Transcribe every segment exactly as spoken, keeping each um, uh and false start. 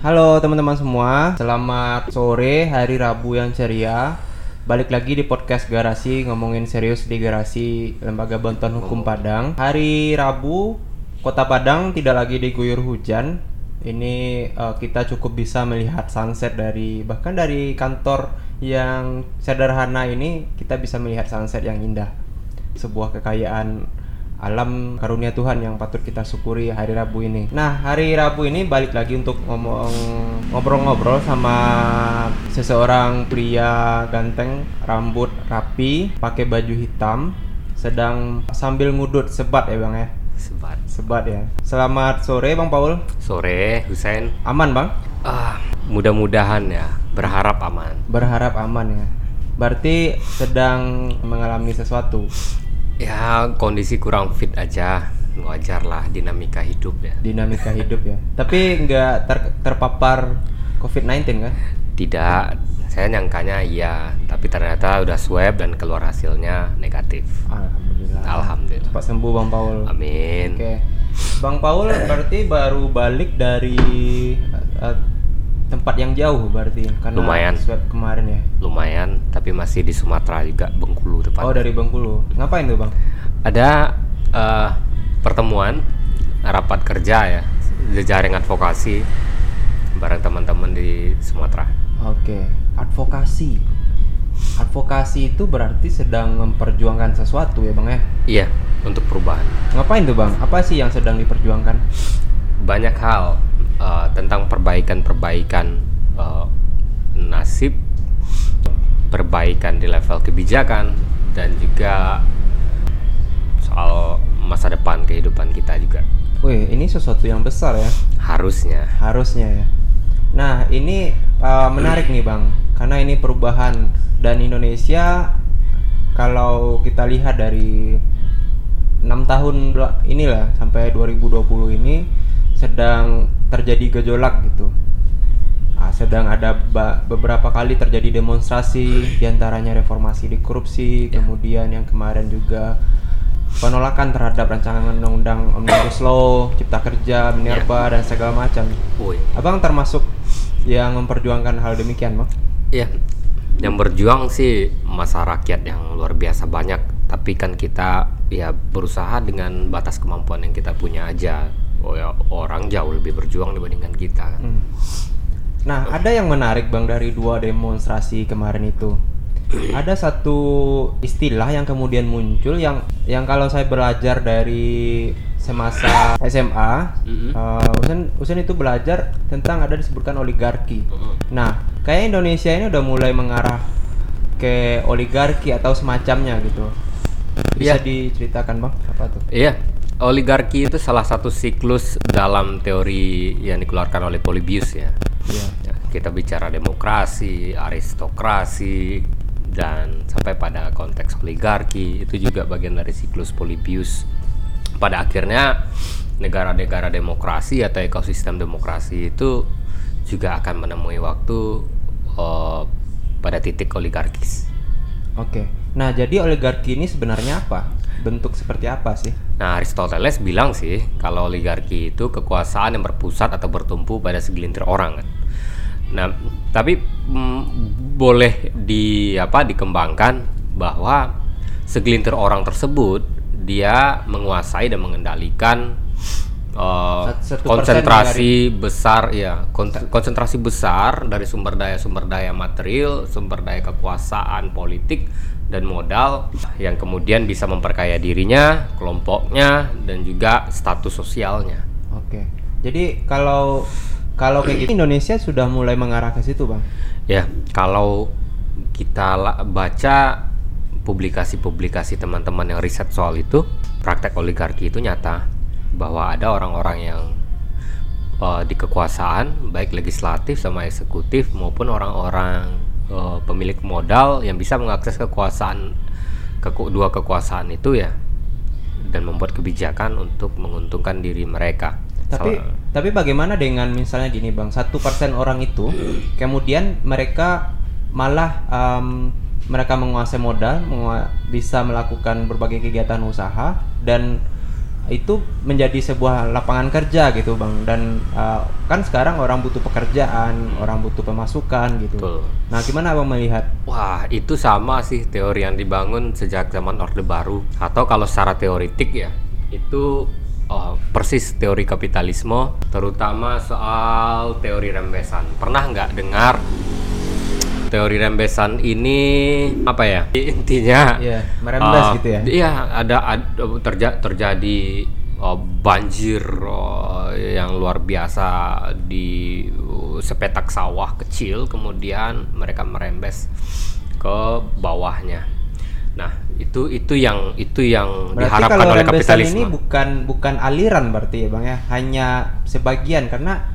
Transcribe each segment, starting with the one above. Halo teman-teman semua, selamat sore hari Rabu yang ceria. Balik lagi di podcast Garasi, ngomongin serius di Garasi Lembaga Bantuan Hukum Padang. Hari Rabu, kota Padang tidak lagi diguyur hujan. Ini uh, kita cukup bisa melihat sunset dari, bahkan dari kantor yang sederhana ini, kita bisa melihat sunset yang indah. Sebuah kekayaan alam karunia Tuhan yang patut kita syukuri hari Rabu ini. Nah, hari Rabu ini balik lagi untuk ngomong ngobrol-ngobrol sama seseorang pria ganteng, rambut rapi, pakai baju hitam, sedang sambil ngudut sebat ya Bang ya. Sebat. Sebat ya. Selamat sore Bang Paul. Sore, Husein. Aman Bang? Ah, mudah-mudahan ya. Berharap aman. Berharap aman ya. Berarti sedang mengalami sesuatu. Ya, kondisi kurang fit aja, wajar lah, dinamika hidup ya. Dinamika hidup ya. Tapi nggak ter- terpapar covid sembilan belas kan? Tidak, saya nyangkanya iya. Tapi ternyata udah swab dan keluar hasilnya negatif. Alhamdulillah. Alhamdulillah. Cepat sembuh Bang Paul. Amin. Oke, Bang Paul berarti baru balik dari uh, tempat yang jauh berarti karena lumayan swab kemarin ya. Lumayan, tapi masih di Sumatera juga, Bengkulu depan. Oh, dari Bengkulu. Ngapain tuh, Bang? Ada uh, pertemuan rapat kerja ya, jejaring advokasi bareng teman-teman di Sumatera. Oke, advokasi. Advokasi itu berarti sedang memperjuangkan sesuatu ya, Bang ya? Iya, untuk perubahan. Ngapain tuh, Bang? Apa sih yang sedang diperjuangkan? Banyak hal. Uh, tentang perbaikan-perbaikan uh, nasib, perbaikan di level kebijakan, dan juga soal masa depan kehidupan kita juga. Wih, ini sesuatu yang besar ya. Harusnya. Harusnya ya. Nah, ini uh, menarik nih Bang, karena ini perubahan dan Indonesia kalau kita lihat dari enam tahun inilah sampai dua ribu dua puluh ini sedang terjadi gejolak gitu. Nah, sedang ada ba- beberapa kali terjadi demonstrasi, diantaranya reformasi di korupsi, kemudian yang kemarin juga penolakan terhadap rancangan undang-undang Omnibus Law, Cipta Kerja, Minerba, dan segala macam. Abang termasuk yang memperjuangkan hal demikian, Bang? Iya, yang berjuang sih masa rakyat yang luar biasa banyak, tapi kan kita ya berusaha dengan batas kemampuan yang kita punya aja. Oh ya, orang jauh lebih berjuang dibandingkan kita kan. Hmm. Nah, oh. Ada yang menarik Bang dari dua demonstrasi kemarin itu. Ada satu istilah yang kemudian muncul yang yang kalau saya belajar dari semasa S M A, mm-hmm. uh, Usen, Usen itu belajar tentang ada disebutkan oligarki. Mm-hmm. Nah, kayak Indonesia ini udah mulai mengarah ke oligarki atau semacamnya gitu. Bisa yeah. diceritakan Bang apa tuh? Iya. Yeah. Oligarki itu salah satu siklus dalam teori yang dikeluarkan oleh Polybius ya. Yeah. Kita bicara demokrasi, aristokrasi, dan sampai pada konteks oligarki itu juga bagian dari siklus Polybius. Pada akhirnya negara-negara demokrasi atau ekosistem demokrasi itu juga akan menemui waktu uh, pada titik oligarkis. Oke. Okay. Nah, jadi oligarki ini sebenarnya apa? Bentuk seperti apa sih? Nah, Aristoteles bilang sih kalau oligarki itu kekuasaan yang berpusat atau bertumpu pada segelintir orang kan. Nah, tapi mm, boleh di apa dikembangkan bahwa segelintir orang tersebut dia menguasai dan mengendalikan uh, konsentrasi besar ya, kon- konsentrasi besar dari sumber daya sumber daya material, sumber daya kekuasaan politik dan modal yang kemudian bisa memperkaya dirinya, kelompoknya, dan juga status sosialnya. Oke. Jadi kalau kalau kayak gitu Indonesia sudah mulai mengarah ke situ, Bang. Ya, kalau kita la- baca publikasi-publikasi teman-teman yang riset soal itu, praktek oligarki itu nyata bahwa ada orang-orang yang uh, di kekuasaan, baik legislatif sama eksekutif maupun orang-orang Uh, pemilik modal yang bisa mengakses kekuasaan keku, dua kekuasaan itu ya, dan membuat kebijakan untuk menguntungkan diri mereka. Tapi Salah. tapi bagaimana dengan misalnya gini Bang, satu persen orang itu kemudian mereka malah um, mereka menguasai modal, mengua- bisa melakukan berbagai kegiatan usaha dan itu menjadi sebuah lapangan kerja gitu Bang, dan uh, kan sekarang orang butuh pekerjaan, orang butuh pemasukan gitu. Betul. Nah gimana Abang melihat? Wah itu sama sih teori yang dibangun sejak zaman Orde Baru, atau kalau secara teoritik ya itu oh, persis teori kapitalisme, terutama soal teori rembesan. Pernah nggak dengar teori rembesan ini apa ya? Intinya yeah, merembes uh, gitu ya. Iya, ada, ada terja, terjadi uh, banjir uh, yang luar biasa di uh, sepetak sawah kecil, kemudian mereka merembes ke bawahnya. Nah, itu itu yang itu yang berarti diharapkan oleh kapitalisme. Ini bukan bukan aliran berarti ya, Bang ya, hanya sebagian, karena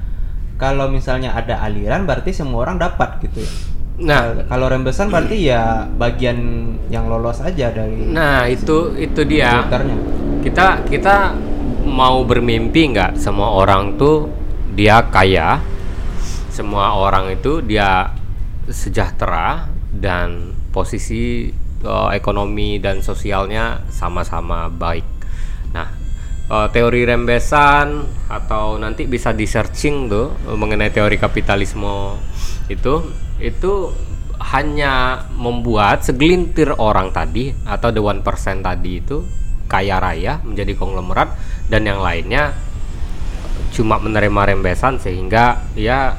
kalau misalnya ada aliran berarti semua orang dapat gitu ya. Nah, kalau rembesan berarti ya bagian yang lolos aja dari. Nah, itu itu dia. Filternya. Kita kita mau bermimpi nggak semua orang tuh dia kaya, semua orang itu dia sejahtera dan posisi Uh, ekonomi dan sosialnya sama-sama baik. Nah, uh, teori rembesan atau nanti bisa di searching tuh mengenai teori kapitalisme itu itu hanya membuat segelintir orang tadi atau the one percent tadi itu kaya raya menjadi konglomerat, dan yang lainnya cuma menerima rembesan sehingga ya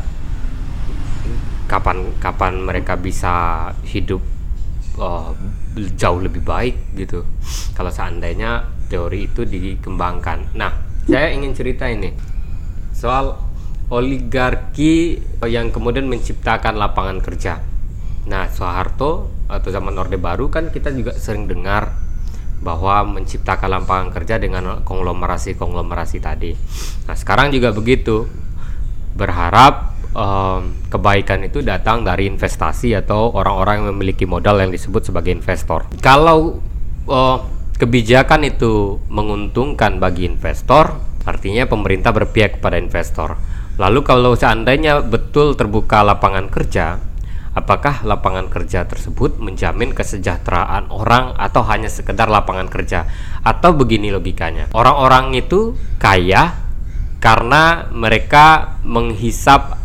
kapan-kapan mereka bisa hidup Oh, jauh lebih baik gitu kalau seandainya teori itu dikembangkan. Nah, saya ingin cerita ini soal oligarki yang kemudian menciptakan lapangan kerja. Nah, Soeharto atau zaman Orde Baru kan kita juga sering dengar bahwa menciptakan lapangan kerja dengan konglomerasi-konglomerasi tadi. Nah, sekarang juga begitu, berharap Um, kebaikan itu datang dari investasi atau orang-orang yang memiliki modal yang disebut sebagai investor. Kalau uh, kebijakan itu menguntungkan bagi investor, artinya pemerintah berpihak kepada investor. Lalu kalau seandainya betul terbuka lapangan kerja, apakah lapangan kerja tersebut menjamin kesejahteraan orang atau hanya sekedar lapangan kerja? Atau begini logikanya, orang-orang itu kaya karena mereka menghisap.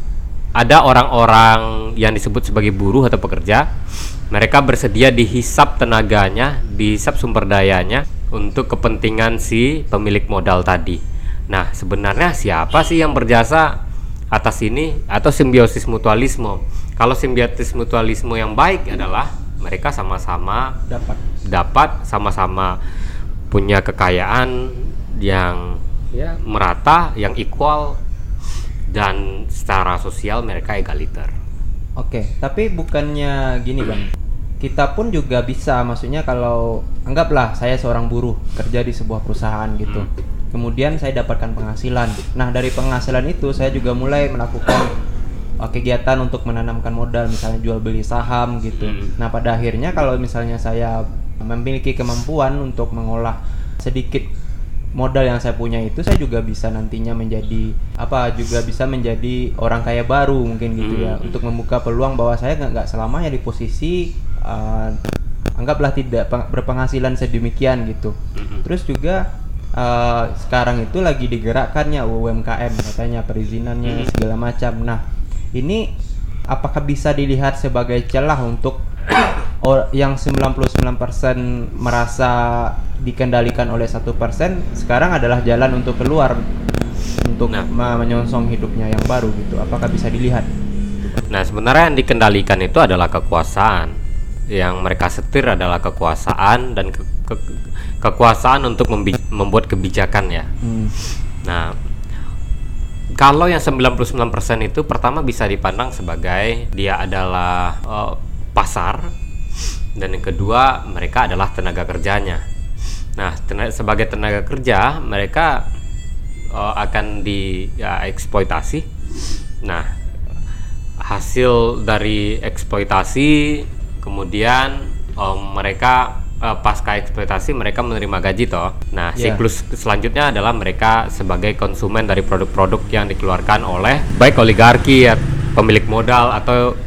Ada orang-orang yang disebut sebagai buruh atau pekerja, mereka bersedia dihisap tenaganya, dihisap sumber dayanya untuk kepentingan si pemilik modal tadi. Nah, sebenarnya siapa sih yang berjasa atas ini? Atau simbiosis mutualisme? Kalau simbiosis mutualisme yang baik adalah mereka sama-sama dapat, dapat sama-sama punya kekayaan yang ya, merata, yang equal, dan secara sosial mereka egaliter. Oke, tapi bukannya gini Bang, kita pun juga bisa, maksudnya kalau anggaplah saya seorang buruh kerja di sebuah perusahaan gitu, hmm. kemudian saya dapatkan penghasilan. Nah dari penghasilan itu saya juga mulai melakukan kegiatan untuk menanamkan modal, misalnya jual beli saham gitu. hmm. Nah pada akhirnya kalau misalnya saya memiliki kemampuan untuk mengolah sedikit modal yang saya punya itu, saya juga bisa nantinya menjadi apa, juga bisa menjadi orang kaya baru mungkin gitu ya, mm-hmm. untuk membuka peluang bahwa saya nggak nggak selamanya di posisi uh, anggaplah tidak berpenghasilan sedemikian gitu. Mm-hmm. Terus juga uh, sekarang itu lagi digerakkannya U M K M katanya, perizinannya mm-hmm. segala macam. Nah ini apakah bisa dilihat sebagai celah untuk or, yang sembilan puluh sembilan persen merasa dikendalikan oleh satu persen sekarang adalah jalan untuk keluar, untuk nah. menyongsong hidupnya yang baru gitu? Apakah bisa dilihat? Nah sebenarnya yang dikendalikan itu adalah kekuasaan. Yang mereka setir adalah kekuasaan, dan ke- ke- kekuasaan untuk membi- membuat kebijakan ya. hmm. Nah kalau yang sembilan puluh sembilan persen itu pertama bisa dipandang sebagai dia adalah uh, pasar, dan yang kedua mereka adalah tenaga kerjanya. Nah tenaga, sebagai tenaga kerja mereka uh, akan dieksploitasi. Ya, nah hasil dari eksploitasi kemudian um, mereka uh, pasca eksploitasi mereka menerima gaji toh. Nah yeah. siklus selanjutnya adalah mereka sebagai konsumen dari produk-produk yang dikeluarkan oleh baik oligarki ya, pemilik modal, atau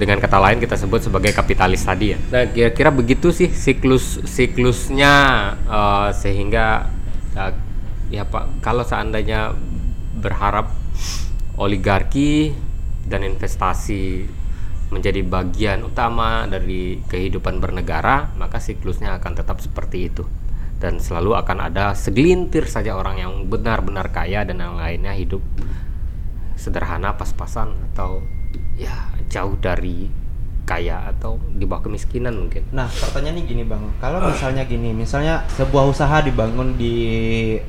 dengan kata lain kita sebut sebagai kapitalis tadi ya. Nah, kira-kira begitu sih siklus siklusnya uh, sehingga uh, ya Pak, kalau seandainya berharap oligarki dan investasi menjadi bagian utama dari kehidupan bernegara, maka siklusnya akan tetap seperti itu, dan selalu akan ada segelintir saja orang yang benar-benar kaya dan yang lainnya hidup sederhana, pas-pasan, atau ya jauh dari kaya atau di bawah kemiskinan mungkin. Nah, pertanyaannya gini Bang, kalau misalnya gini, misalnya sebuah usaha dibangun di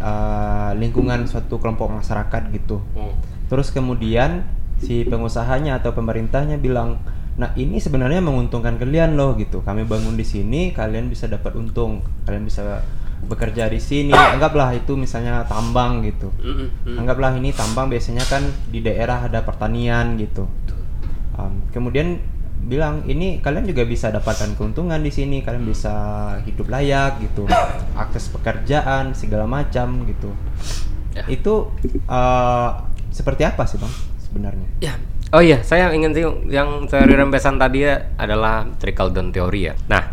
uh, lingkungan suatu kelompok masyarakat gitu, hmm. terus kemudian si pengusahanya atau pemerintahnya bilang, nah ini sebenarnya menguntungkan kalian loh gitu. Kami bangun di sini, kalian bisa dapat untung, kalian bisa bekerja di sini. Anggaplah itu misalnya tambang gitu. Anggaplah ini tambang, biasanya kan di daerah ada pertanian gitu. Um, kemudian bilang ini kalian juga bisa dapatkan keuntungan di sini, kalian bisa hidup layak gitu, akses pekerjaan segala macam gitu. Ya. Itu uh, seperti apa sih Bang? Benarnya. Ya. Oh iya, saya ingin sih yang teori rembesan tadi ya adalah trickle down teori ya. Nah,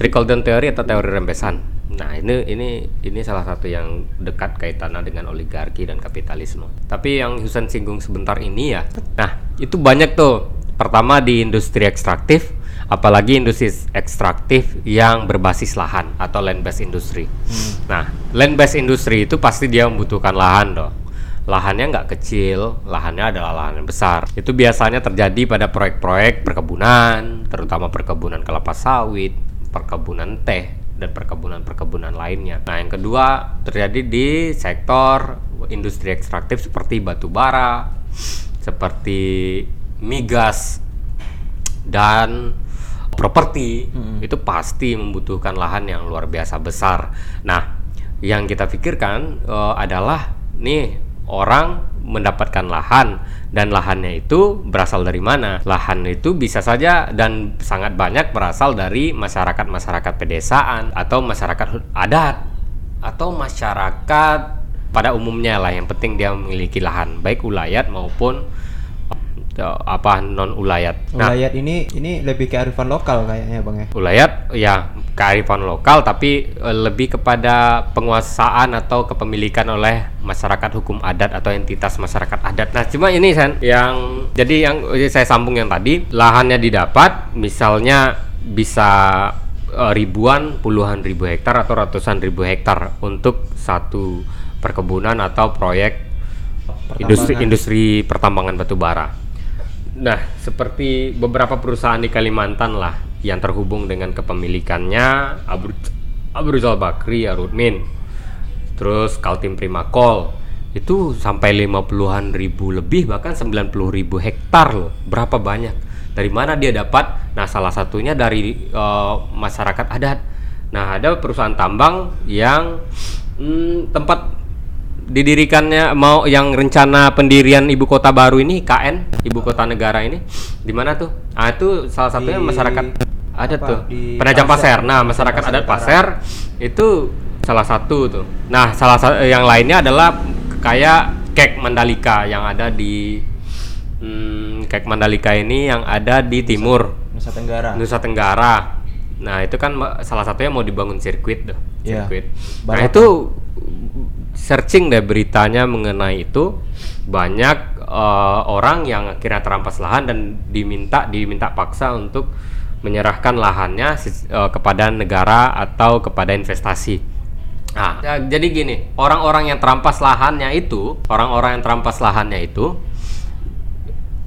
trickle down teori atau teori rembesan. Nah, ini ini ini salah satu yang dekat kaitannya dengan oligarki dan kapitalisme. Tapi yang Husen singgung sebentar ini ya. Nah, itu banyak tuh. Pertama di industri ekstraktif, apalagi industri ekstraktif yang berbasis lahan atau land based industry. Hmm. Nah, land based industry itu pasti dia membutuhkan lahan dong. Lahannya nggak kecil, lahannya adalah lahan yang besar. Itu biasanya terjadi pada proyek-proyek perkebunan, terutama perkebunan kelapa sawit, perkebunan teh, dan perkebunan-perkebunan lainnya. Nah, yang kedua terjadi di sektor industri ekstraktif seperti batu bara, seperti migas, dan properti. Hmm. Itu pasti membutuhkan lahan yang luar biasa besar. Nah, yang kita pikirkan uh, adalah nih, orang mendapatkan lahan, dan lahannya itu berasal dari mana? Lahan itu bisa saja dan sangat banyak berasal dari masyarakat-masyarakat pedesaan atau masyarakat adat atau masyarakat pada umumnya lah. Yang penting dia memiliki lahan, baik ulayat maupun apa non ulayat. Nah, ulayat ini ini lebih kearifan lokal kayaknya Bang ya. Ulayat ya kearifan lokal, tapi e, lebih kepada penguasaan atau kepemilikan oleh masyarakat hukum adat atau entitas masyarakat adat. Nah, cuma ini San, yang jadi yang saya sambung yang tadi, lahannya didapat misalnya bisa e, ribuan, puluhan ribu hektar atau ratusan ribu hektar untuk satu perkebunan atau proyek industri industri pertambangan batu bara. Nah, seperti beberapa perusahaan di Kalimantan lah yang terhubung dengan kepemilikannya Aburizal Bakrie, Arutmin, terus Kaltim Prima Coal, itu sampai lima puluhan ribu lebih, bahkan sembilan puluh ribu hektar loh. Berapa banyak? Dari mana dia dapat? Nah, salah satunya dari uh, masyarakat adat. Nah, ada perusahaan tambang yang mm, tempat didirikannya mau yang rencana pendirian ibu kota baru ini, I K N, ibu kota negara ini, di mana tuh? Ah, itu salah satunya di, masyarakat adat apa, tuh Penajam Paser. Nah, masyarakat Paser adat Paser utara. Itu salah satu tuh. Nah, salah satu yang lainnya adalah kayak Kek Mandalika yang ada di hmm, Kek Mandalika ini yang ada di timur Nusa Tenggara. Nusa Tenggara. Nah, itu kan salah satunya mau dibangun sirkuit tuh, sirkuit. Yeah. Nah, itu searching deh beritanya mengenai itu, banyak uh, orang yang akhirnya terampas lahan dan diminta diminta paksa untuk menyerahkan lahannya uh, kepada negara atau kepada investasi. Nah, ya, jadi gini, orang-orang yang terampas lahannya itu, orang-orang yang terampas lahannya itu,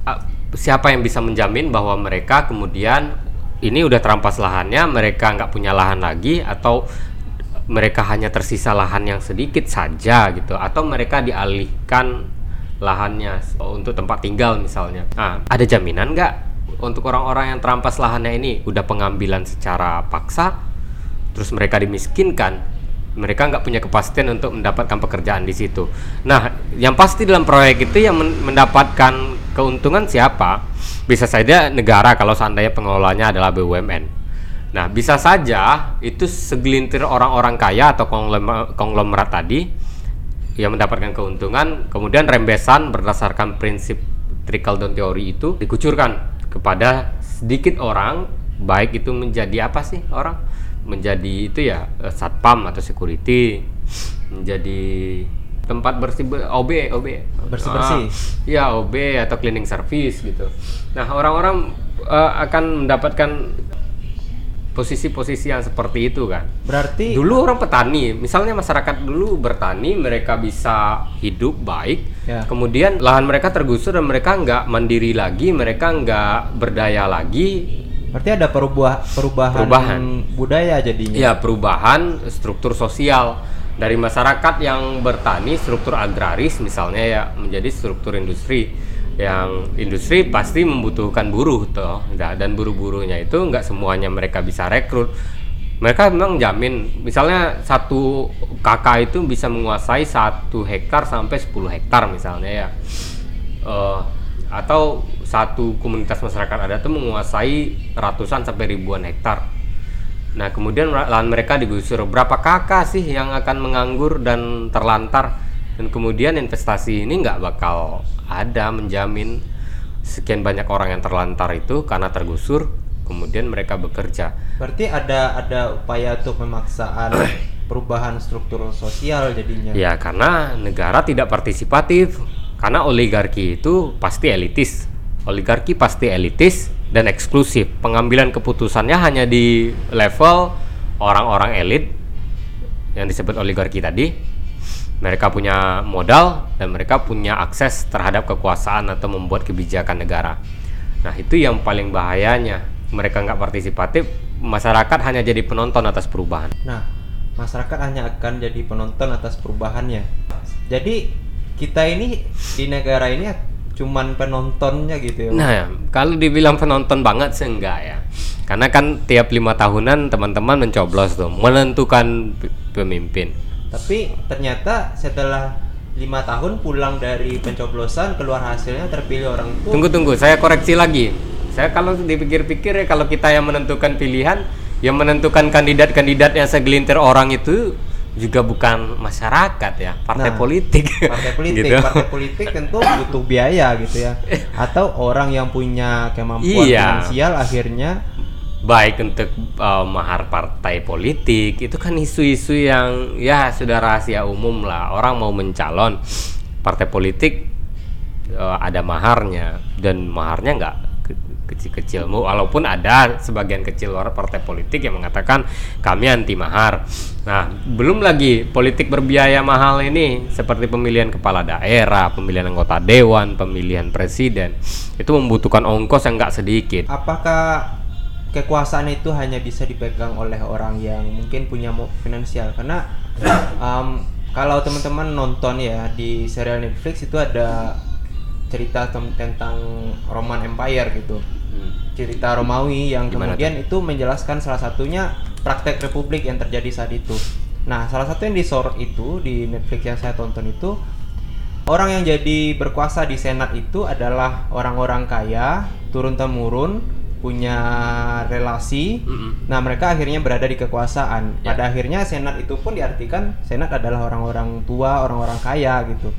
uh, siapa yang bisa menjamin bahwa mereka kemudian ini udah terampas lahannya, mereka nggak punya lahan lagi, atau mereka hanya tersisa lahan yang sedikit saja gitu, atau mereka dialihkan lahannya untuk tempat tinggal misalnya. Nah, ada jaminan nggak untuk orang-orang yang terampas lahannya ini? Udah pengambilan secara paksa, terus mereka dimiskinkan, mereka nggak punya kepastian untuk mendapatkan pekerjaan di situ. Nah, yang pasti dalam proyek itu yang men- mendapatkan keuntungan siapa? Bisa saja negara kalau seandainya pengelolanya adalah B U M N. Nah, bisa saja itu segelintir orang-orang kaya atau konglomerat tadi yang mendapatkan keuntungan, kemudian rembesan berdasarkan prinsip trickle down teori itu dikucurkan kepada sedikit orang, baik itu menjadi apa sih orang? Menjadi itu ya satpam atau security, menjadi tempat bersih O B O B bersih-bersih. Ah, ya O B atau cleaning service gitu. Nah, orang-orang uh, akan mendapatkan posisi-posisi yang seperti itu kan. Berarti dulu orang petani, misalnya masyarakat dulu bertani, mereka bisa hidup baik. Ya. Kemudian lahan mereka tergusur dan mereka nggak mandiri lagi, mereka nggak berdaya lagi. Berarti ada perubah, perubahan, perubahan budaya jadinya. Ya, perubahan struktur sosial dari masyarakat yang bertani, struktur agraris misalnya ya menjadi struktur industri. Yang industri pasti membutuhkan buruh toh, nah, dan buruh-buruhnya itu nggak semuanya mereka bisa rekrut. Mereka memang jamin, misalnya satu kakak itu bisa menguasai satu hektar sampai sepuluh hektar misalnya ya, uh, atau satu komunitas masyarakat adat itu menguasai ratusan sampai ribuan hektar. Nah kemudian lahan mereka digusur, berapa kakak sih yang akan menganggur dan terlantar? Dan kemudian investasi ini nggak bakal ada, menjamin sekian banyak orang yang terlantar itu karena tergusur, kemudian mereka bekerja. Berarti ada ada upaya untuk memaksaan perubahan struktur sosial jadinya. Ya karena negara tidak partisipatif, karena oligarki itu pasti elitis, oligarki pasti elitis dan eksklusif. Pengambilan keputusannya hanya di level orang-orang elit yang disebut oligarki tadi. Mereka punya modal dan mereka punya akses terhadap kekuasaan atau membuat kebijakan negara. Nah itu yang paling bahayanya, mereka nggak partisipatif, masyarakat hanya jadi penonton atas perubahan. Nah masyarakat hanya akan jadi penonton atas perubahannya. Jadi kita ini di negara ini cuman penontonnya gitu ya. Nah kalau dibilang penonton banget sih enggak ya. Karena kan tiap lima tahunan teman-teman mencoblos tuh, menentukan pemimpin. Tapi ternyata setelah lima tahun pulang dari pencoblosan, keluar hasilnya terpilih orang itu. Tunggu-tunggu, saya koreksi lagi. Saya kalau dipikir-pikir ya, kalau kita yang menentukan pilihan, yang menentukan kandidat-kandidat yang segelintir orang itu juga bukan masyarakat ya, partai nah, politik. Partai politik, gitu. Partai politik tentu butuh biaya gitu ya. Atau orang yang punya kemampuan iya. finansial akhirnya baik untuk uh, mahar partai politik itu kan isu-isu yang ya sudah rahasia umum lah, orang mau mencalon partai politik uh, ada maharnya dan maharnya nggak kecil-kecil, walaupun ada sebagian kecil orang partai politik yang mengatakan kami anti mahar. Nah belum lagi politik berbiaya mahal ini seperti pemilihan kepala daerah, pemilihan anggota dewan, pemilihan presiden, itu membutuhkan ongkos yang nggak sedikit. Apakah kekuasaan itu hanya bisa dipegang oleh orang yang mungkin punya finansial? Karena um, kalau teman-teman nonton ya di serial Netflix itu ada cerita tem- tentang Roman Empire gitu, cerita Romawi yang Gimana kemudian itu? itu menjelaskan salah satunya praktek republik yang terjadi saat itu. Nah salah satu yang disorot itu di Netflix yang saya tonton itu, orang yang jadi berkuasa di Senat itu adalah orang-orang kaya turun-temurun, punya relasi, mm-hmm. nah mereka akhirnya berada di kekuasaan. Yeah. Pada akhirnya Senat itu pun diartikan Senat adalah orang-orang tua, orang-orang kaya gitu.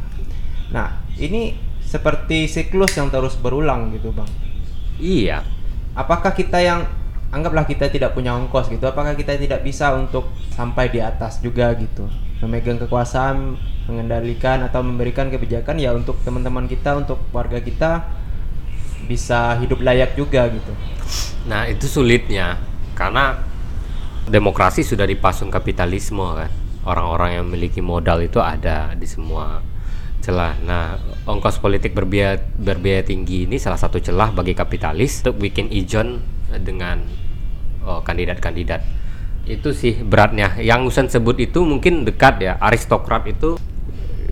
Nah ini seperti siklus yang terus berulang gitu bang. Iya. Apakah kita yang anggaplah kita tidak punya ongkos gitu, apakah kita tidak bisa untuk sampai di atas juga gitu, memegang kekuasaan, mengendalikan atau memberikan kebijakan ya untuk teman-teman kita, untuk warga kita bisa hidup layak juga gitu. Nah itu sulitnya, karena demokrasi sudah dipasung kapitalisme kan. Orang-orang yang memiliki modal itu ada di semua celah. Nah ongkos politik berbiaya, berbiaya tinggi ini salah satu celah bagi kapitalis untuk bikin ijon dengan oh, kandidat-kandidat. Itu sih beratnya. Yang Usen sebut itu mungkin dekat ya, aristokrat itu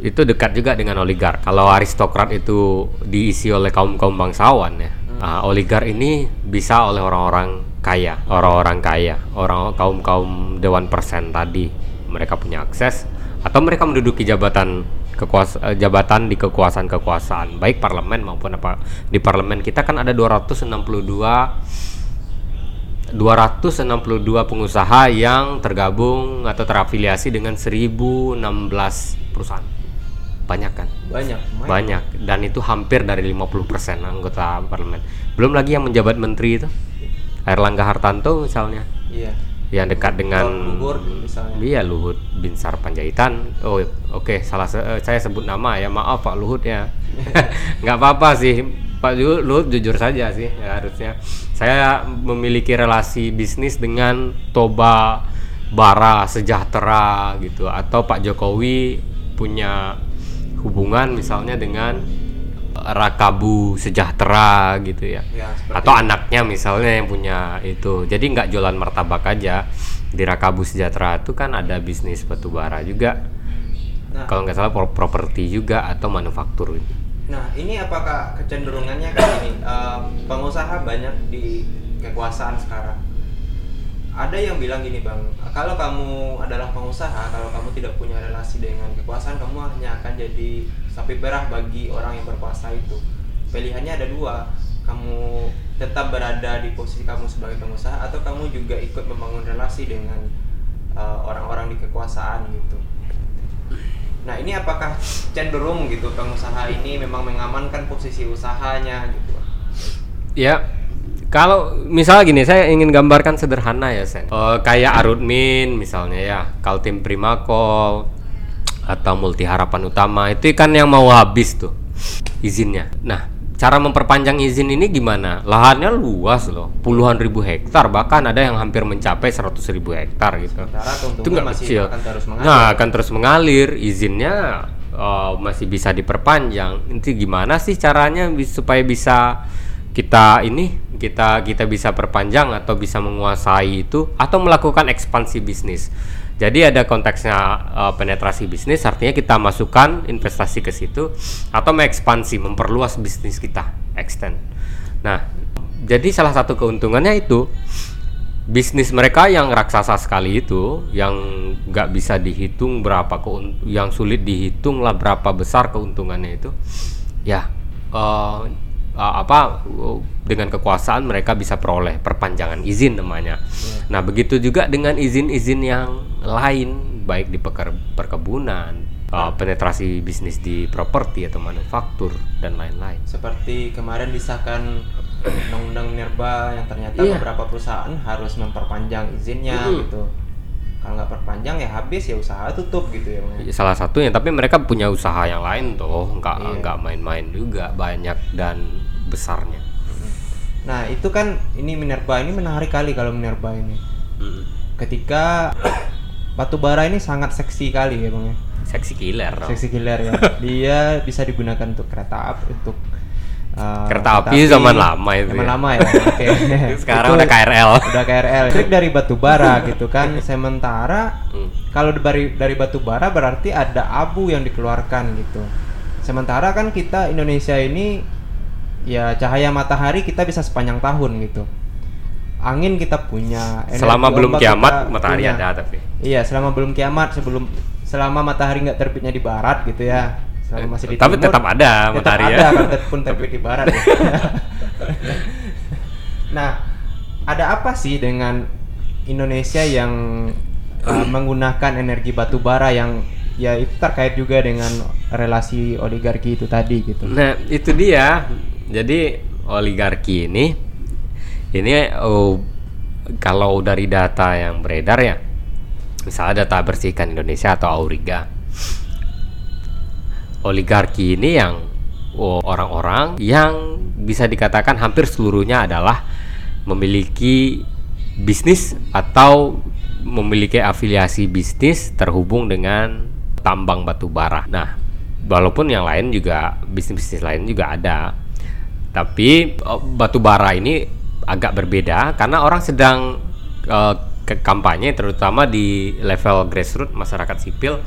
itu dekat juga dengan oligark. Kalau aristokrat itu diisi oleh kaum-kaum bangsawan ya, hmm. uh, oligark ini bisa oleh orang-orang kaya, orang-orang kaya, orang kaum-kaum dewan persen tadi. Mereka punya akses atau mereka menduduki jabatan kekuasa, jabatan di kekuasaan-kekuasaan baik parlemen maupun apa. Di parlemen kita kan ada dua ratus enam puluh dua pengusaha yang tergabung atau terafiliasi dengan seribu enam belas perusahaan. Banyak kan? Banyak, banyak. Banyak. Dan itu hampir dari lima puluh persen anggota parlemen. Belum lagi yang menjabat menteri itu, Airlangga Hartanto misalnya. Iya. yang dekat dengan Luhut, iya Luhut Binsar Panjaitan. Oh oke okay. Salah se- saya sebut nama ya, maaf Pak Luhut ya. Nggak apa-apa sih Pak Luhut, jujur saja sih ya, harusnya saya memiliki relasi bisnis dengan Toba Bara Sejahtera gitu, atau Pak Jokowi punya hubungan misalnya dengan Rakabu Sejahtera gitu ya, ya atau itu. Anaknya misalnya yang punya itu, jadi nggak jualan martabak aja di Rakabu Sejahtera itu kan ada bisnis batubara juga, nah, kalau nggak salah properti juga atau manufaktur. Nah ini apakah kecenderungannya kan ini uh, pengusaha banyak di kekuasaan sekarang? Ada yang bilang gini bang, kalau kamu adalah pengusaha, kalau kamu tidak punya relasi dengan kekuasaan, kamu hanya akan jadi sapi perah bagi orang yang berkuasa itu. Pilihannya ada dua, kamu tetap berada di posisi kamu sebagai pengusaha, atau kamu juga ikut membangun relasi dengan uh, orang-orang di kekuasaan gitu. Nah ini apakah cenderung gitu pengusaha ini memang mengamankan posisi usahanya gitu? Ya. Yeah. Kalau misalnya gini, saya ingin gambarkan sederhana ya, Sen. Uh, kayak Arutmin misalnya ya, Kaltim Prima Coal atau Multi Harapan Utama itu kan yang mau habis tuh izinnya. Nah, cara memperpanjang izin ini gimana? Lahannya luas loh, puluhan ribu hektar, bahkan ada yang hampir mencapai seratus ribu hektar gitu. Itu nggak kecil. Nah, akan terus mengalir izinnya, uh, masih bisa diperpanjang. Nanti gimana sih caranya supaya bisa kita ini kita kita bisa perpanjang atau bisa menguasai itu atau melakukan ekspansi bisnis. Jadi ada konteksnya uh, penetrasi bisnis, artinya kita masukkan investasi ke situ atau mengekspansi, memperluas bisnis kita, extend. Nah, jadi salah satu keuntungannya itu bisnis mereka yang raksasa sekali itu, yang nggak bisa dihitung berapa keun- yang sulit dihitung lah berapa besar keuntungannya itu. Ya. Uh, Uh, apa dengan kekuasaan mereka bisa peroleh perpanjangan izin namanya. Yeah. Nah begitu juga dengan izin-izin yang lain, baik di peker, perkebunan, uh, penetrasi bisnis di properti atau manufaktur dan lain-lain. Seperti kemarin disahkan undang-undang minerba yang ternyata yeah. beberapa perusahaan harus memperpanjang izinnya mm. gitu. Kalau nggak perpanjang ya habis ya usaha tutup gitu ya. Salah satunya, tapi mereka punya usaha yang lain tuh, nggak nggak iya. main-main juga, banyak dan besarnya. Nah itu kan ini minerba ini menarik kali kalau minerba ini. Mm. Ketika batubara ini sangat seksi kali ya bang ya. Seksi killer. No? Seksi killer ya. Dia bisa digunakan untuk kereta api, untuk Uh, kereta api zaman lama itu. Zaman ya. lama ya. Oke. Okay. Sekarang udah K R L. Udah K R L. Trik dari batubara gitu kan. Sementara hmm. kalau dari dari batubara berarti ada abu yang dikeluarkan gitu. Sementara kan kita Indonesia ini ya cahaya matahari kita bisa sepanjang tahun gitu. Angin kita punya. Selama belum kiamat matahari punya. Ada tapi. Iya, selama belum kiamat sebelum selama matahari enggak terbitnya di barat gitu ya. Hmm. Masih di tapi timur, tetap ada matahari ya. Tetap ada walaupun terbit di barat. Ya. Nah, ada apa sih dengan Indonesia yang uh, menggunakan energi batu bara yang ya itu terkait juga dengan relasi oligarki itu tadi gitu. Nah, itu dia. Jadi oligarki ini ini oh, kalau dari data yang beredar ya. Misalnya data Bersihkan Indonesia atau Auriga. Oligarki ini yang oh, orang-orang yang bisa dikatakan hampir seluruhnya adalah memiliki bisnis atau memiliki afiliasi bisnis terhubung dengan tambang batu bara. Nah, walaupun yang lain juga bisnis-bisnis lain juga ada, tapi oh, batu bara ini agak berbeda karena orang sedang eh, ke kampanye terutama di level grassroots masyarakat sipil.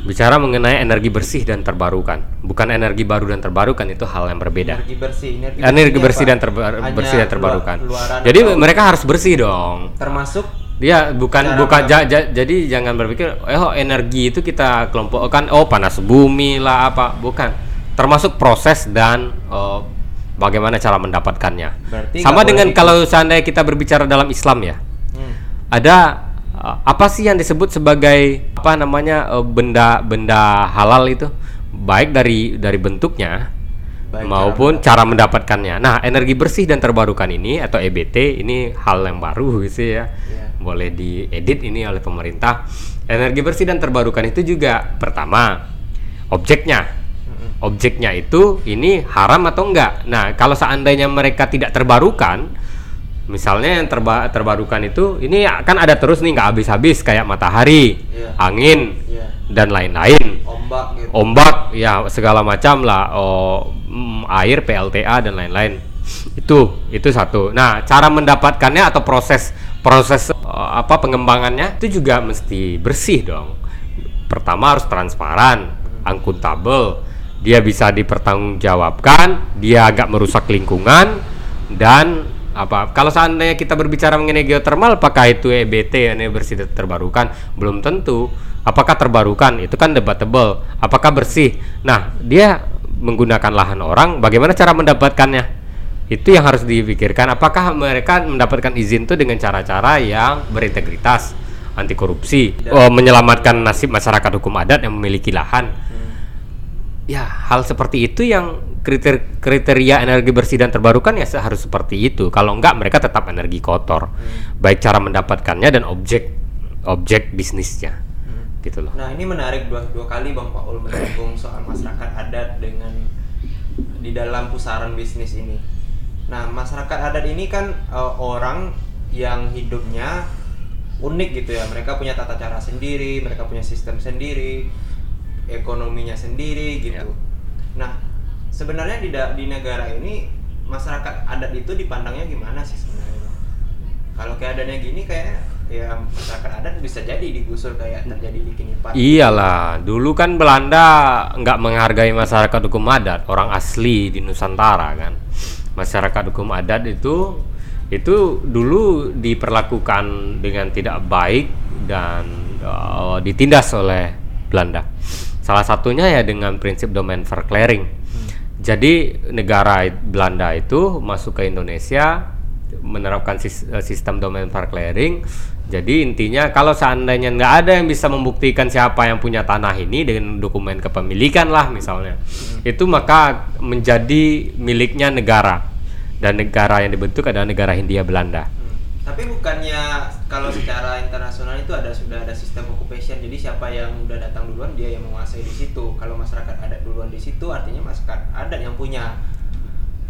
Bicara mengenai energi bersih dan terbarukan, bukan energi baru dan terbarukan, itu hal yang berbeda. Energi bersih, energi, energi bersih dan terba- bersih dan terbarukan. Luar, jadi mereka harus bersih dong. Termasuk? Dia bukan bukan ja, ja, jadi jangan berpikir eh oh, energi itu kita kelompokkan oh panas bumi lah apa, bukan. Termasuk proses dan oh, bagaimana cara mendapatkannya. Berarti sama dengan kalau seandainya kita berbicara dalam Islam ya, hmm. ada apa sih yang disebut sebagai apa namanya benda-benda halal itu, baik dari dari bentuknya Baik, maupun cara, cara mendapatkannya. Nah, energi bersih dan terbarukan ini atau E B T ini hal yang baru sih ya. Yeah. Boleh diedit ini oleh pemerintah. Energi bersih dan terbarukan itu juga pertama objeknya. Objeknya itu ini haram atau enggak. Nah, kalau seandainya mereka tidak terbarukan, misalnya yang terba- terbarukan itu ini kan ada terus nih, nggak habis-habis, kayak matahari, yeah. angin, yeah. dan lain-lain, ombak, gitu. Ombak, ya segala macam lah, oh, air, P L T A dan lain-lain. Itu, itu satu. Nah, cara mendapatkannya atau proses proses oh, apa pengembangannya itu juga mesti bersih dong. Pertama harus transparan, akuntabel, dia bisa dipertanggungjawabkan, dia agak merusak lingkungan dan apa. Kalau seandainya kita berbicara mengenai geotermal, apakah itu E B T, energi bersih terbarukan? Belum tentu. Apakah terbarukan? Itu kan debatable. Apakah bersih? Nah, dia menggunakan lahan orang, bagaimana cara mendapatkannya? Itu yang harus dipikirkan. Apakah mereka mendapatkan izin itu dengan cara-cara yang berintegritas, anti korupsi, oh, menyelamatkan nasib masyarakat hukum adat yang memiliki lahan? Hmm. Ya, hal seperti itu yang Kriter- kriteria energi bersih dan terbarukan ya harus seperti itu. Kalau enggak, mereka tetap energi kotor. Hmm. Baik cara mendapatkannya dan objek objek bisnisnya. Hmm. Gitu loh. Nah, ini menarik dua, dua kali Bang Paul menyinggung soal masyarakat adat dengan di dalam pusaran bisnis ini. Nah, masyarakat adat ini kan e, orang yang hidupnya unik gitu ya. Mereka punya tata cara sendiri, mereka punya sistem sendiri, ekonominya sendiri gitu. Yeah. Nah, sebenarnya di, da- di negara ini masyarakat adat itu dipandangnya gimana sih sebenarnya? Kalau keadaannya gini kayak ya masyarakat adat bisa jadi digusur kayak terjadi di Kinipan. Iyalah, dulu kan Belanda nggak menghargai masyarakat hukum adat, orang asli di Nusantara kan. Masyarakat hukum adat itu itu dulu diperlakukan dengan tidak baik dan uh, ditindas oleh Belanda. Salah satunya ya dengan prinsip domain verklaring. Jadi negara Belanda itu masuk ke Indonesia menerapkan sistem domain verklaring. Jadi intinya kalau seandainya nggak ada yang bisa membuktikan siapa yang punya tanah ini dengan dokumen kepemilikan lah misalnya, hmm. itu maka menjadi miliknya negara. Dan negara yang dibentuk adalah negara Hindia Belanda. Hmm. Tapi bukannya kalau secara internasional itu ada sudah ada sistem occupation, jadi siapa yang udah datang duluan dia yang menguasai di situ. Kalau masyarakat adat duluan di situ artinya masyarakat adat yang punya.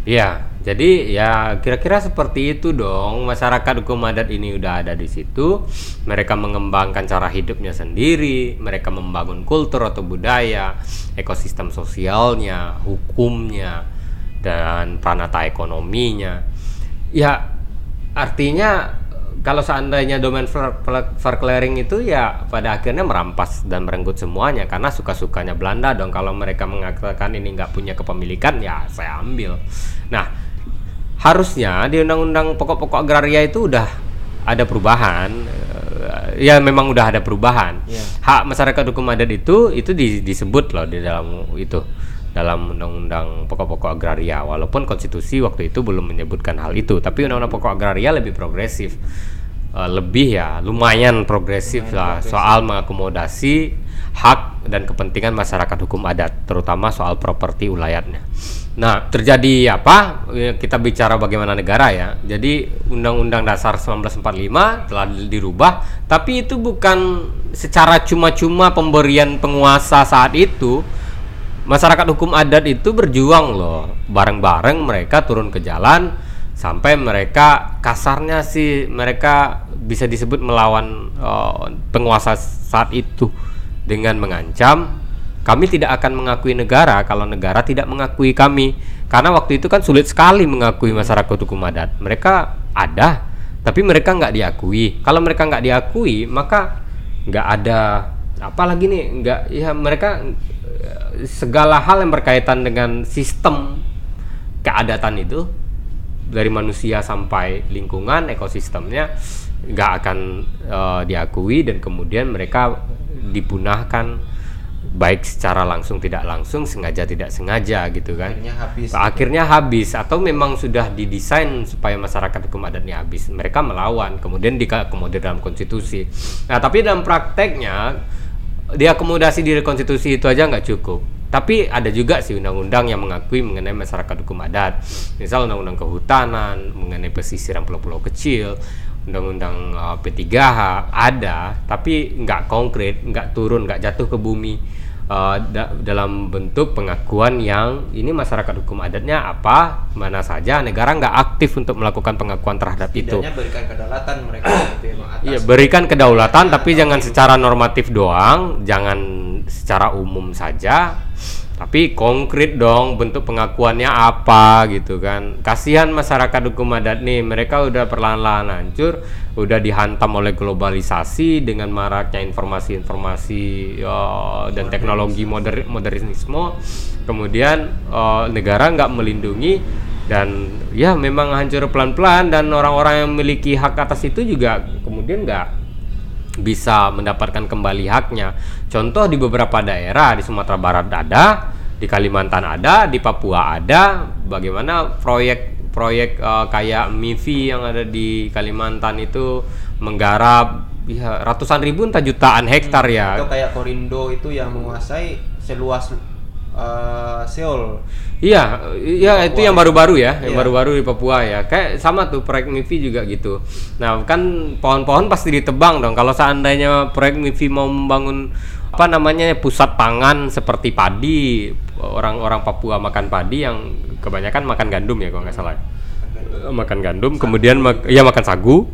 Iya, jadi ya kira-kira seperti itu dong. Masyarakat hukum adat ini udah ada di situ, mereka mengembangkan cara hidupnya sendiri, mereka membangun kultur atau budaya, ekosistem sosialnya, hukumnya, dan pranata ekonominya. Ya artinya kalau seandainya domain verklaring itu ya pada akhirnya merampas dan merenggut semuanya, karena suka-sukanya Belanda dong. Kalau mereka mengatakan ini nggak punya kepemilikan, ya saya ambil. Nah, harusnya di undang-undang pokok-pokok agraria itu udah ada perubahan. Ya memang udah ada perubahan. Yeah. Hak masyarakat hukum adat itu itu di, disebut loh di dalam itu, dalam undang-undang pokok-pokok agraria, walaupun konstitusi waktu itu belum menyebutkan hal itu, tapi undang-undang pokok agraria lebih progresif, uh, lebih ya lumayan progresif lumayan lah progresif. Soal mengakomodasi hak dan kepentingan masyarakat hukum adat, terutama soal properti ulayatnya. Nah, terjadi apa? Kita bicara bagaimana negara ya. Jadi Undang-Undang Dasar sembilan belas empat puluh lima telah dirubah, tapi itu bukan secara cuma-cuma pemberian penguasa saat itu. Masyarakat hukum adat itu berjuang loh, bareng-bareng mereka turun ke jalan sampai mereka kasarnya sih mereka bisa disebut melawan uh, penguasa saat itu dengan mengancam, kami tidak akan mengakui negara kalau negara tidak mengakui kami. Karena waktu itu kan sulit sekali mengakui masyarakat hukum adat. Mereka ada, tapi mereka nggak diakui. Kalau mereka nggak diakui, maka nggak ada apalagi nih, nggak ya mereka segala hal yang berkaitan dengan sistem keadatan itu, dari manusia sampai lingkungan, ekosistemnya nggak akan uh, diakui, dan kemudian mereka dipunahkan baik secara langsung tidak langsung, sengaja tidak sengaja gitu kan. Akhirnya habis. Akhirnya habis atau memang sudah didesain supaya masyarakat hukum adatnya habis. Mereka melawan, kemudian diakomodir dalam konstitusi. Nah, tapi dalam prakteknya diakomodasi di konstitusi itu aja nggak cukup. Tapi ada juga sih undang-undang yang mengakui mengenai masyarakat hukum adat, misal undang-undang kehutanan, mengenai pesisiran pulau-pulau kecil, undang-undang uh, P tiga H ada, tapi nggak konkret, nggak turun, nggak jatuh ke bumi uh, da- dalam bentuk pengakuan yang ini masyarakat hukum adatnya apa, mana saja. Negara nggak aktif untuk melakukan pengakuan terhadap itu. Berikan kedaulatan mereka. Iya, berikan kedaulatan, nah, tapi jangan secara normatif doang, jangan secara umum saja, tapi konkret dong bentuk pengakuannya apa gitu kan. Kasihan masyarakat hukum adat nih, mereka udah perlahan-lahan hancur, udah dihantam oleh globalisasi dengan maraknya informasi-informasi uh, dan teknologi moder- modernisme. Kemudian uh, negara nggak melindungi, dan ya memang hancur pelan-pelan, dan orang-orang yang memiliki hak atas itu juga kemudian nggak bisa mendapatkan kembali haknya. Contoh di beberapa daerah, di Sumatera Barat ada, di Kalimantan ada, di Papua ada. Bagaimana proyek-proyek uh, kayak MIFEE yang ada di Kalimantan itu menggarap ya, ratusan ribu entah jutaan hektar hmm, ya. Itu kayak Korindo itu yang menguasai seluas uh, Seoul. Iya, iya itu yang baru-baru ya, yang iya. baru-baru di Papua ya. Kayak sama tuh proyek MIFEE juga gitu. Nah, kan pohon-pohon pasti ditebang dong. Kalau seandainya proyek MIFEE mau membangun apa namanya pusat pangan seperti padi, orang-orang Papua makan padi yang kebanyakan makan gandum ya kalau nggak salah. Makan gandum, sagu. Kemudian ma- ya makan sagu.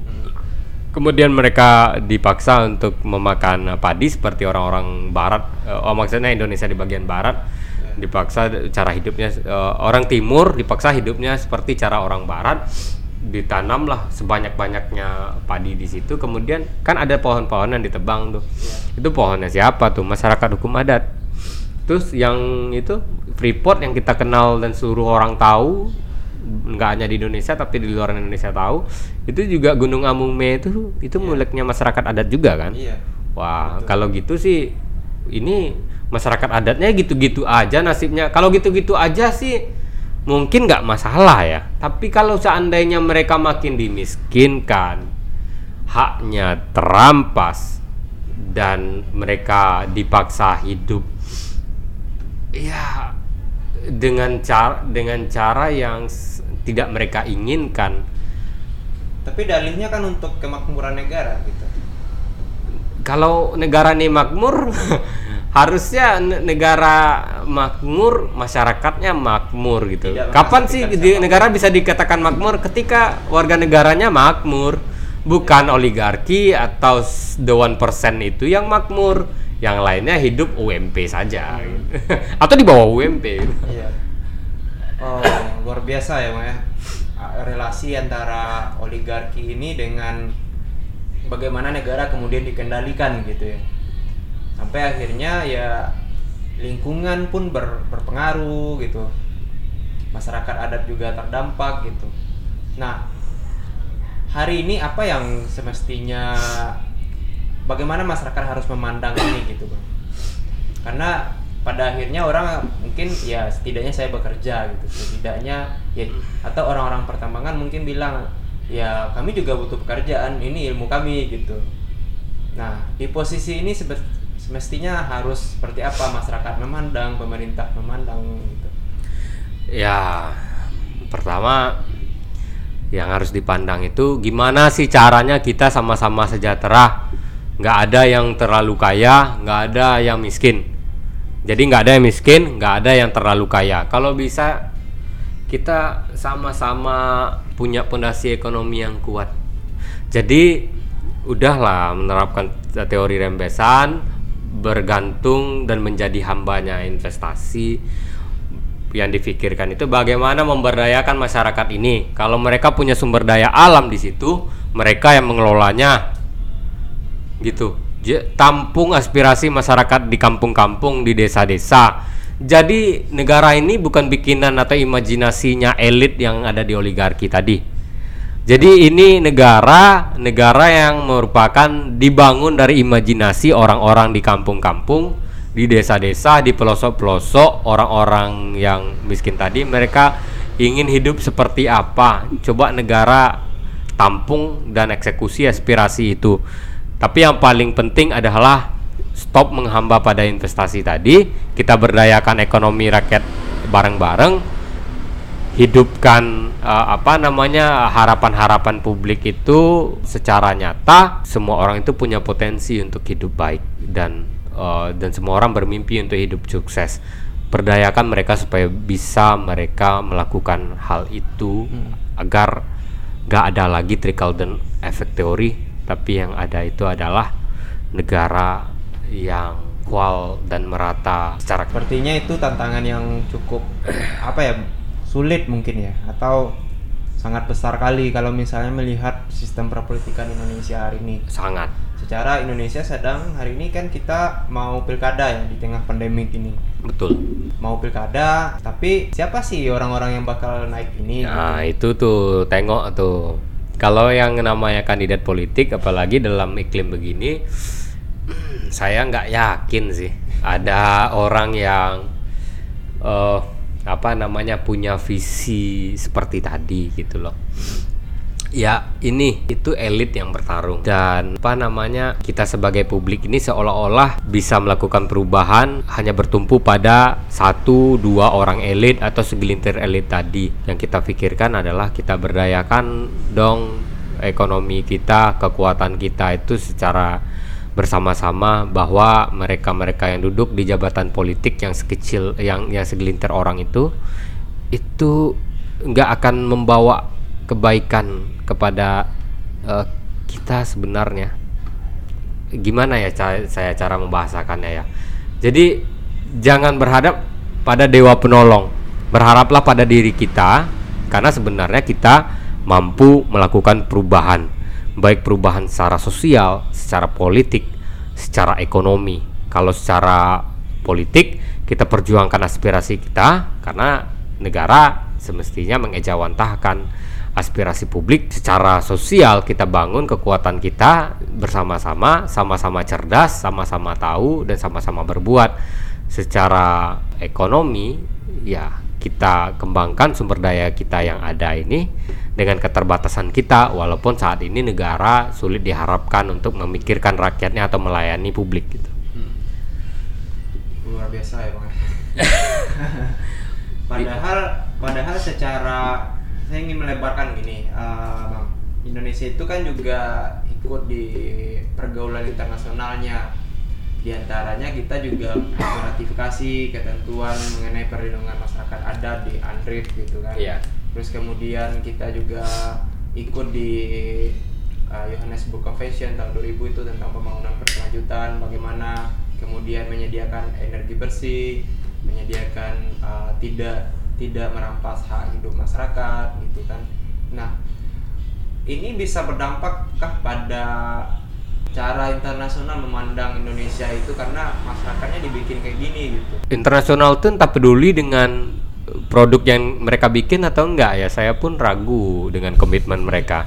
Kemudian mereka dipaksa untuk memakan padi seperti orang-orang barat. Oh, maksudnya Indonesia di bagian barat. Dipaksa cara hidupnya uh, orang timur dipaksa hidupnya seperti cara orang barat, ditanamlah sebanyak-banyaknya padi di situ. Kemudian kan ada pohon-pohon yang ditebang tuh ya. Itu pohonnya siapa tuh? Masyarakat hukum adat. Terus yang itu Freeport yang kita kenal dan seluruh orang tahu, nggak hanya di Indonesia tapi di luar Indonesia tahu, itu juga Gunung Amungme itu itu ya. Miliknya masyarakat adat juga kan ya. Wah betul. Kalau gitu sih ini masyarakat adatnya gitu-gitu aja nasibnya. Kalau gitu-gitu aja sih mungkin nggak masalah ya. Tapi kalau seandainya mereka makin dimiskinkan, haknya terampas, dan mereka dipaksa hidup, ya dengan cara dengan cara yang tidak mereka inginkan. Tapi dalihnya kan untuk kemakmuran negara gitu. Kalau negara ini makmur, harusnya negara makmur, masyarakatnya makmur gitu. Tidak. Kapan sih di negara bisa dikatakan makmur? Ketika warga negaranya makmur, bukan oligarki atau the one percent itu yang makmur, yang lainnya hidup U M P saja hmm. atau di bawah U M P. Iya. Oh, luar biasa ya, Bang ya. Relasi antara oligarki ini dengan bagaimana negara kemudian dikendalikan gitu ya. Sampai akhirnya ya lingkungan pun ber, berpengaruh gitu, masyarakat adat juga terdampak gitu. Nah hari ini apa yang semestinya, bagaimana masyarakat harus memandang ini gitu Bang? Karena pada akhirnya orang mungkin ya setidaknya saya bekerja gitu, setidaknya ya, atau orang-orang pertambangan mungkin bilang ya kami juga butuh pekerjaan, ini ilmu kami gitu. Nah di posisi ini seperti semestinya harus seperti apa masyarakat memandang, pemerintah memandang gitu. Ya, pertama yang harus dipandang itu gimana sih caranya kita sama-sama sejahtera. Nggak ada yang terlalu kaya, nggak ada yang miskin. Jadi nggak ada yang miskin, nggak ada yang terlalu kaya. Kalau bisa kita sama-sama punya fondasi ekonomi yang kuat. Jadi udahlah menerapkan teori rembesan, bergantung dan menjadi hambanya investasi. Yang difikirkan itu bagaimana memberdayakan masyarakat ini. Kalau mereka punya sumber daya alam di situ, mereka yang mengelolanya gitu. Tampung aspirasi masyarakat di kampung-kampung, di desa-desa. Jadi negara ini bukan bikinan atau imajinasinya elit yang ada di oligarki tadi. Jadi ini negara, negara yang merupakan dibangun dari imajinasi orang-orang di kampung-kampung, di desa-desa, di pelosok-pelosok, orang-orang yang miskin tadi, mereka ingin hidup seperti apa. Coba negara tampung dan eksekusi aspirasi itu. Tapi yang paling penting adalah stop menghamba pada investasi tadi, kita berdayakan ekonomi rakyat bareng-bareng, hidupkan uh, apa namanya harapan-harapan publik itu secara nyata. Semua orang itu punya potensi untuk hidup baik dan uh, dan semua orang bermimpi untuk hidup sukses. Berdayakan mereka supaya bisa mereka melakukan hal itu hmm. agar nggak ada lagi trickle down effect teori, tapi yang ada itu adalah negara yang kual dan merata secara. Sepertinya itu tantangan yang cukup apa ya, sulit mungkin ya, atau sangat besar kali kalau misalnya melihat sistem perpolitikan Indonesia hari ini. Sangat. Secara Indonesia sedang hari ini kan kita mau pilkada ya di tengah pandemi ini. Betul. Mau pilkada, tapi siapa sih orang-orang yang bakal naik ini? Nah gitu? Itu tuh tengok tuh. Kalau yang namanya kandidat politik, apalagi dalam iklim begini, saya nggak yakin sih ada orang yang uh, apa namanya punya visi seperti tadi gitu loh. Ya ini itu elit yang bertarung, dan apa namanya kita sebagai publik ini seolah-olah bisa melakukan perubahan hanya bertumpu pada satu dua orang elit atau segelintir elit tadi. Yang kita pikirkan adalah kita berdayakan dong ekonomi kita, kekuatan kita itu secara bersama-sama, bahwa mereka-mereka yang duduk di jabatan politik yang sekecil yang yang segelintir orang itu itu nggak akan membawa kebaikan kepada uh, kita sebenarnya. Gimana ya ca- saya cara membahasakannya ya. Jadi jangan berharap pada dewa penolong, berharaplah pada diri kita, karena sebenarnya kita mampu melakukan perubahan, baik perubahan secara sosial, secara politik, secara ekonomi. Kalau secara politik kita perjuangkan aspirasi kita, karena negara semestinya mengejawantahkan aspirasi publik. Secara sosial kita bangun kekuatan kita bersama-sama, sama-sama cerdas, sama-sama tahu, dan sama-sama berbuat. Secara ekonomi ya kita kembangkan sumber daya kita yang ada ini dengan keterbatasan kita, walaupun saat ini negara sulit diharapkan untuk memikirkan rakyatnya atau melayani publik gitu. Hmm. Luar biasa ya Bang. padahal padahal secara saya ingin melebarkan gini, uh, Bang. Indonesia itu kan juga ikut di pergaulan internasionalnya. Di antaranya kita juga meratifikasi ketentuan mengenai perlindungan masyarakat adat di U N D R I P gitu kan. Iya. Terus kemudian kita juga ikut di uh, Johannesburg Convention tahun dua ribu itu tentang pembangunan berkelanjutan, bagaimana kemudian menyediakan energi bersih, menyediakan uh, tidak tidak merampas hak hidup masyarakat gitu kan. Nah, ini bisa berdampakkah pada cara internasional memandang Indonesia itu, karena masyarakatnya dibikin kayak gini gitu. Internasional tuh entah peduli dengan produk yang mereka bikin atau enggak ya, saya pun ragu dengan komitmen mereka.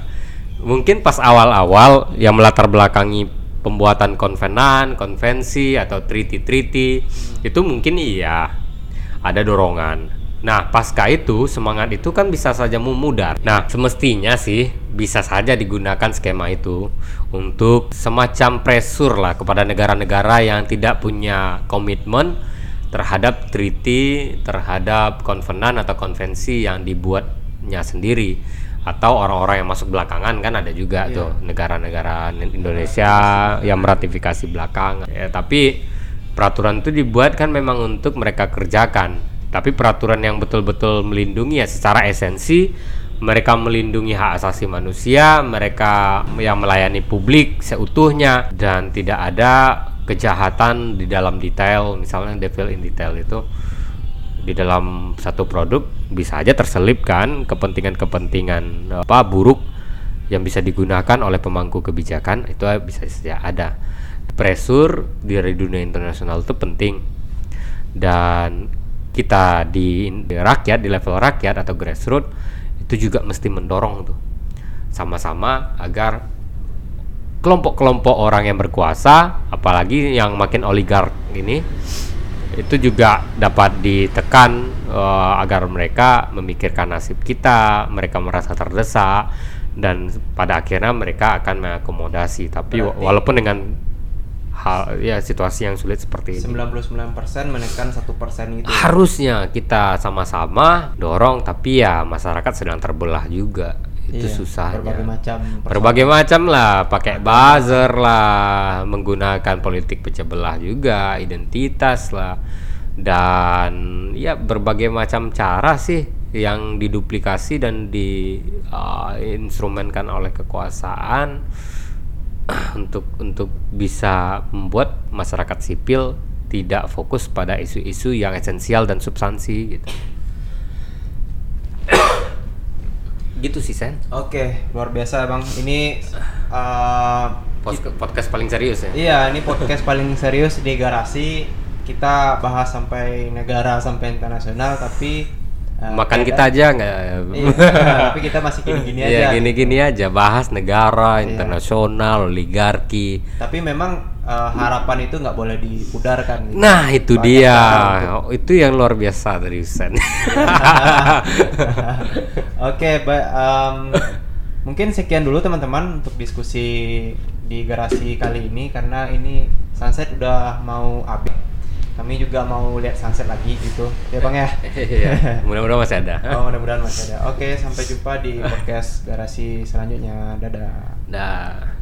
Mungkin pas awal-awal yang melatar belakangi pembuatan konvenan, konvensi atau treaty-treaty hmm. itu mungkin iya ada dorongan. Nah pasca itu semangat itu kan bisa saja memudar. Nah semestinya sih bisa saja digunakan skema itu untuk semacam pressure lah kepada negara-negara yang tidak punya komitmen terhadap treaty, terhadap konvenan atau konvensi yang dibuatnya sendiri, atau orang-orang yang masuk belakangan kan ada juga yeah. tuh negara-negara Indonesia yang meratifikasi belakangan. Ya, tapi peraturan itu dibuat kan memang untuk mereka kerjakan. Tapi peraturan yang betul-betul melindungi ya secara esensi mereka melindungi hak asasi manusia, mereka yang melayani publik seutuhnya dan tidak ada kejahatan di dalam detail, misalnya devil in detail itu di dalam satu produk bisa aja terselipkan kepentingan-kepentingan apa buruk yang bisa digunakan oleh pemangku kebijakan, itu bisa saja ada. Pressure di dunia internasional itu penting, dan kita di, di rakyat, di level rakyat atau grassroots itu juga mesti mendorong tuh sama-sama agar kelompok-kelompok orang yang berkuasa, apalagi yang makin oligark ini, itu juga dapat ditekan uh, agar mereka memikirkan nasib kita, mereka merasa terdesak, dan pada akhirnya mereka akan mengakomodasi. Tapi berarti, walaupun dengan hal ya situasi yang sulit seperti ini. sembilan puluh sembilan persen menekan satu persen gitu. Harusnya kita sama-sama dorong, tapi ya masyarakat sedang terbelah juga. Itu iya, susahnya berbagai macam persoalan. Berbagai macam lah, pakai buzzer lah, menggunakan politik pecah belah juga, identitas lah, dan ya berbagai macam cara sih yang diduplikasi dan diinstrumenkan uh, oleh kekuasaan untuk untuk bisa membuat masyarakat sipil tidak fokus pada isu-isu yang esensial dan substansi gitu. Gitu sih Sen. Oke, luar biasa Bang. Ini uh, podcast, podcast paling serius ya. Iya, ini podcast paling serius di Garasi. Kita bahas sampai negara, sampai internasional, tapi uh, makan kita, kita aja nggak. Iya, tapi kita masih gini-gini aja. Iya, gini-gini aja. Bahas negara, iya, internasional, oligarki. Tapi memang uh, harapan itu nggak boleh dipudarkan. Gitu. Nah, itu banyak dia. Itu. itu yang luar biasa dari Sen. Oke, okay, um, mungkin sekian dulu teman-teman untuk diskusi di Garasi kali ini, karena ini sunset udah mau habis. Kami juga mau lihat sunset lagi gitu, ya Bang ya. Mudah-mudahan masih ada. Oh, mudah-mudahan masih ada. Oke, okay, sampai jumpa di podcast Garasi selanjutnya. Dadah. Dah.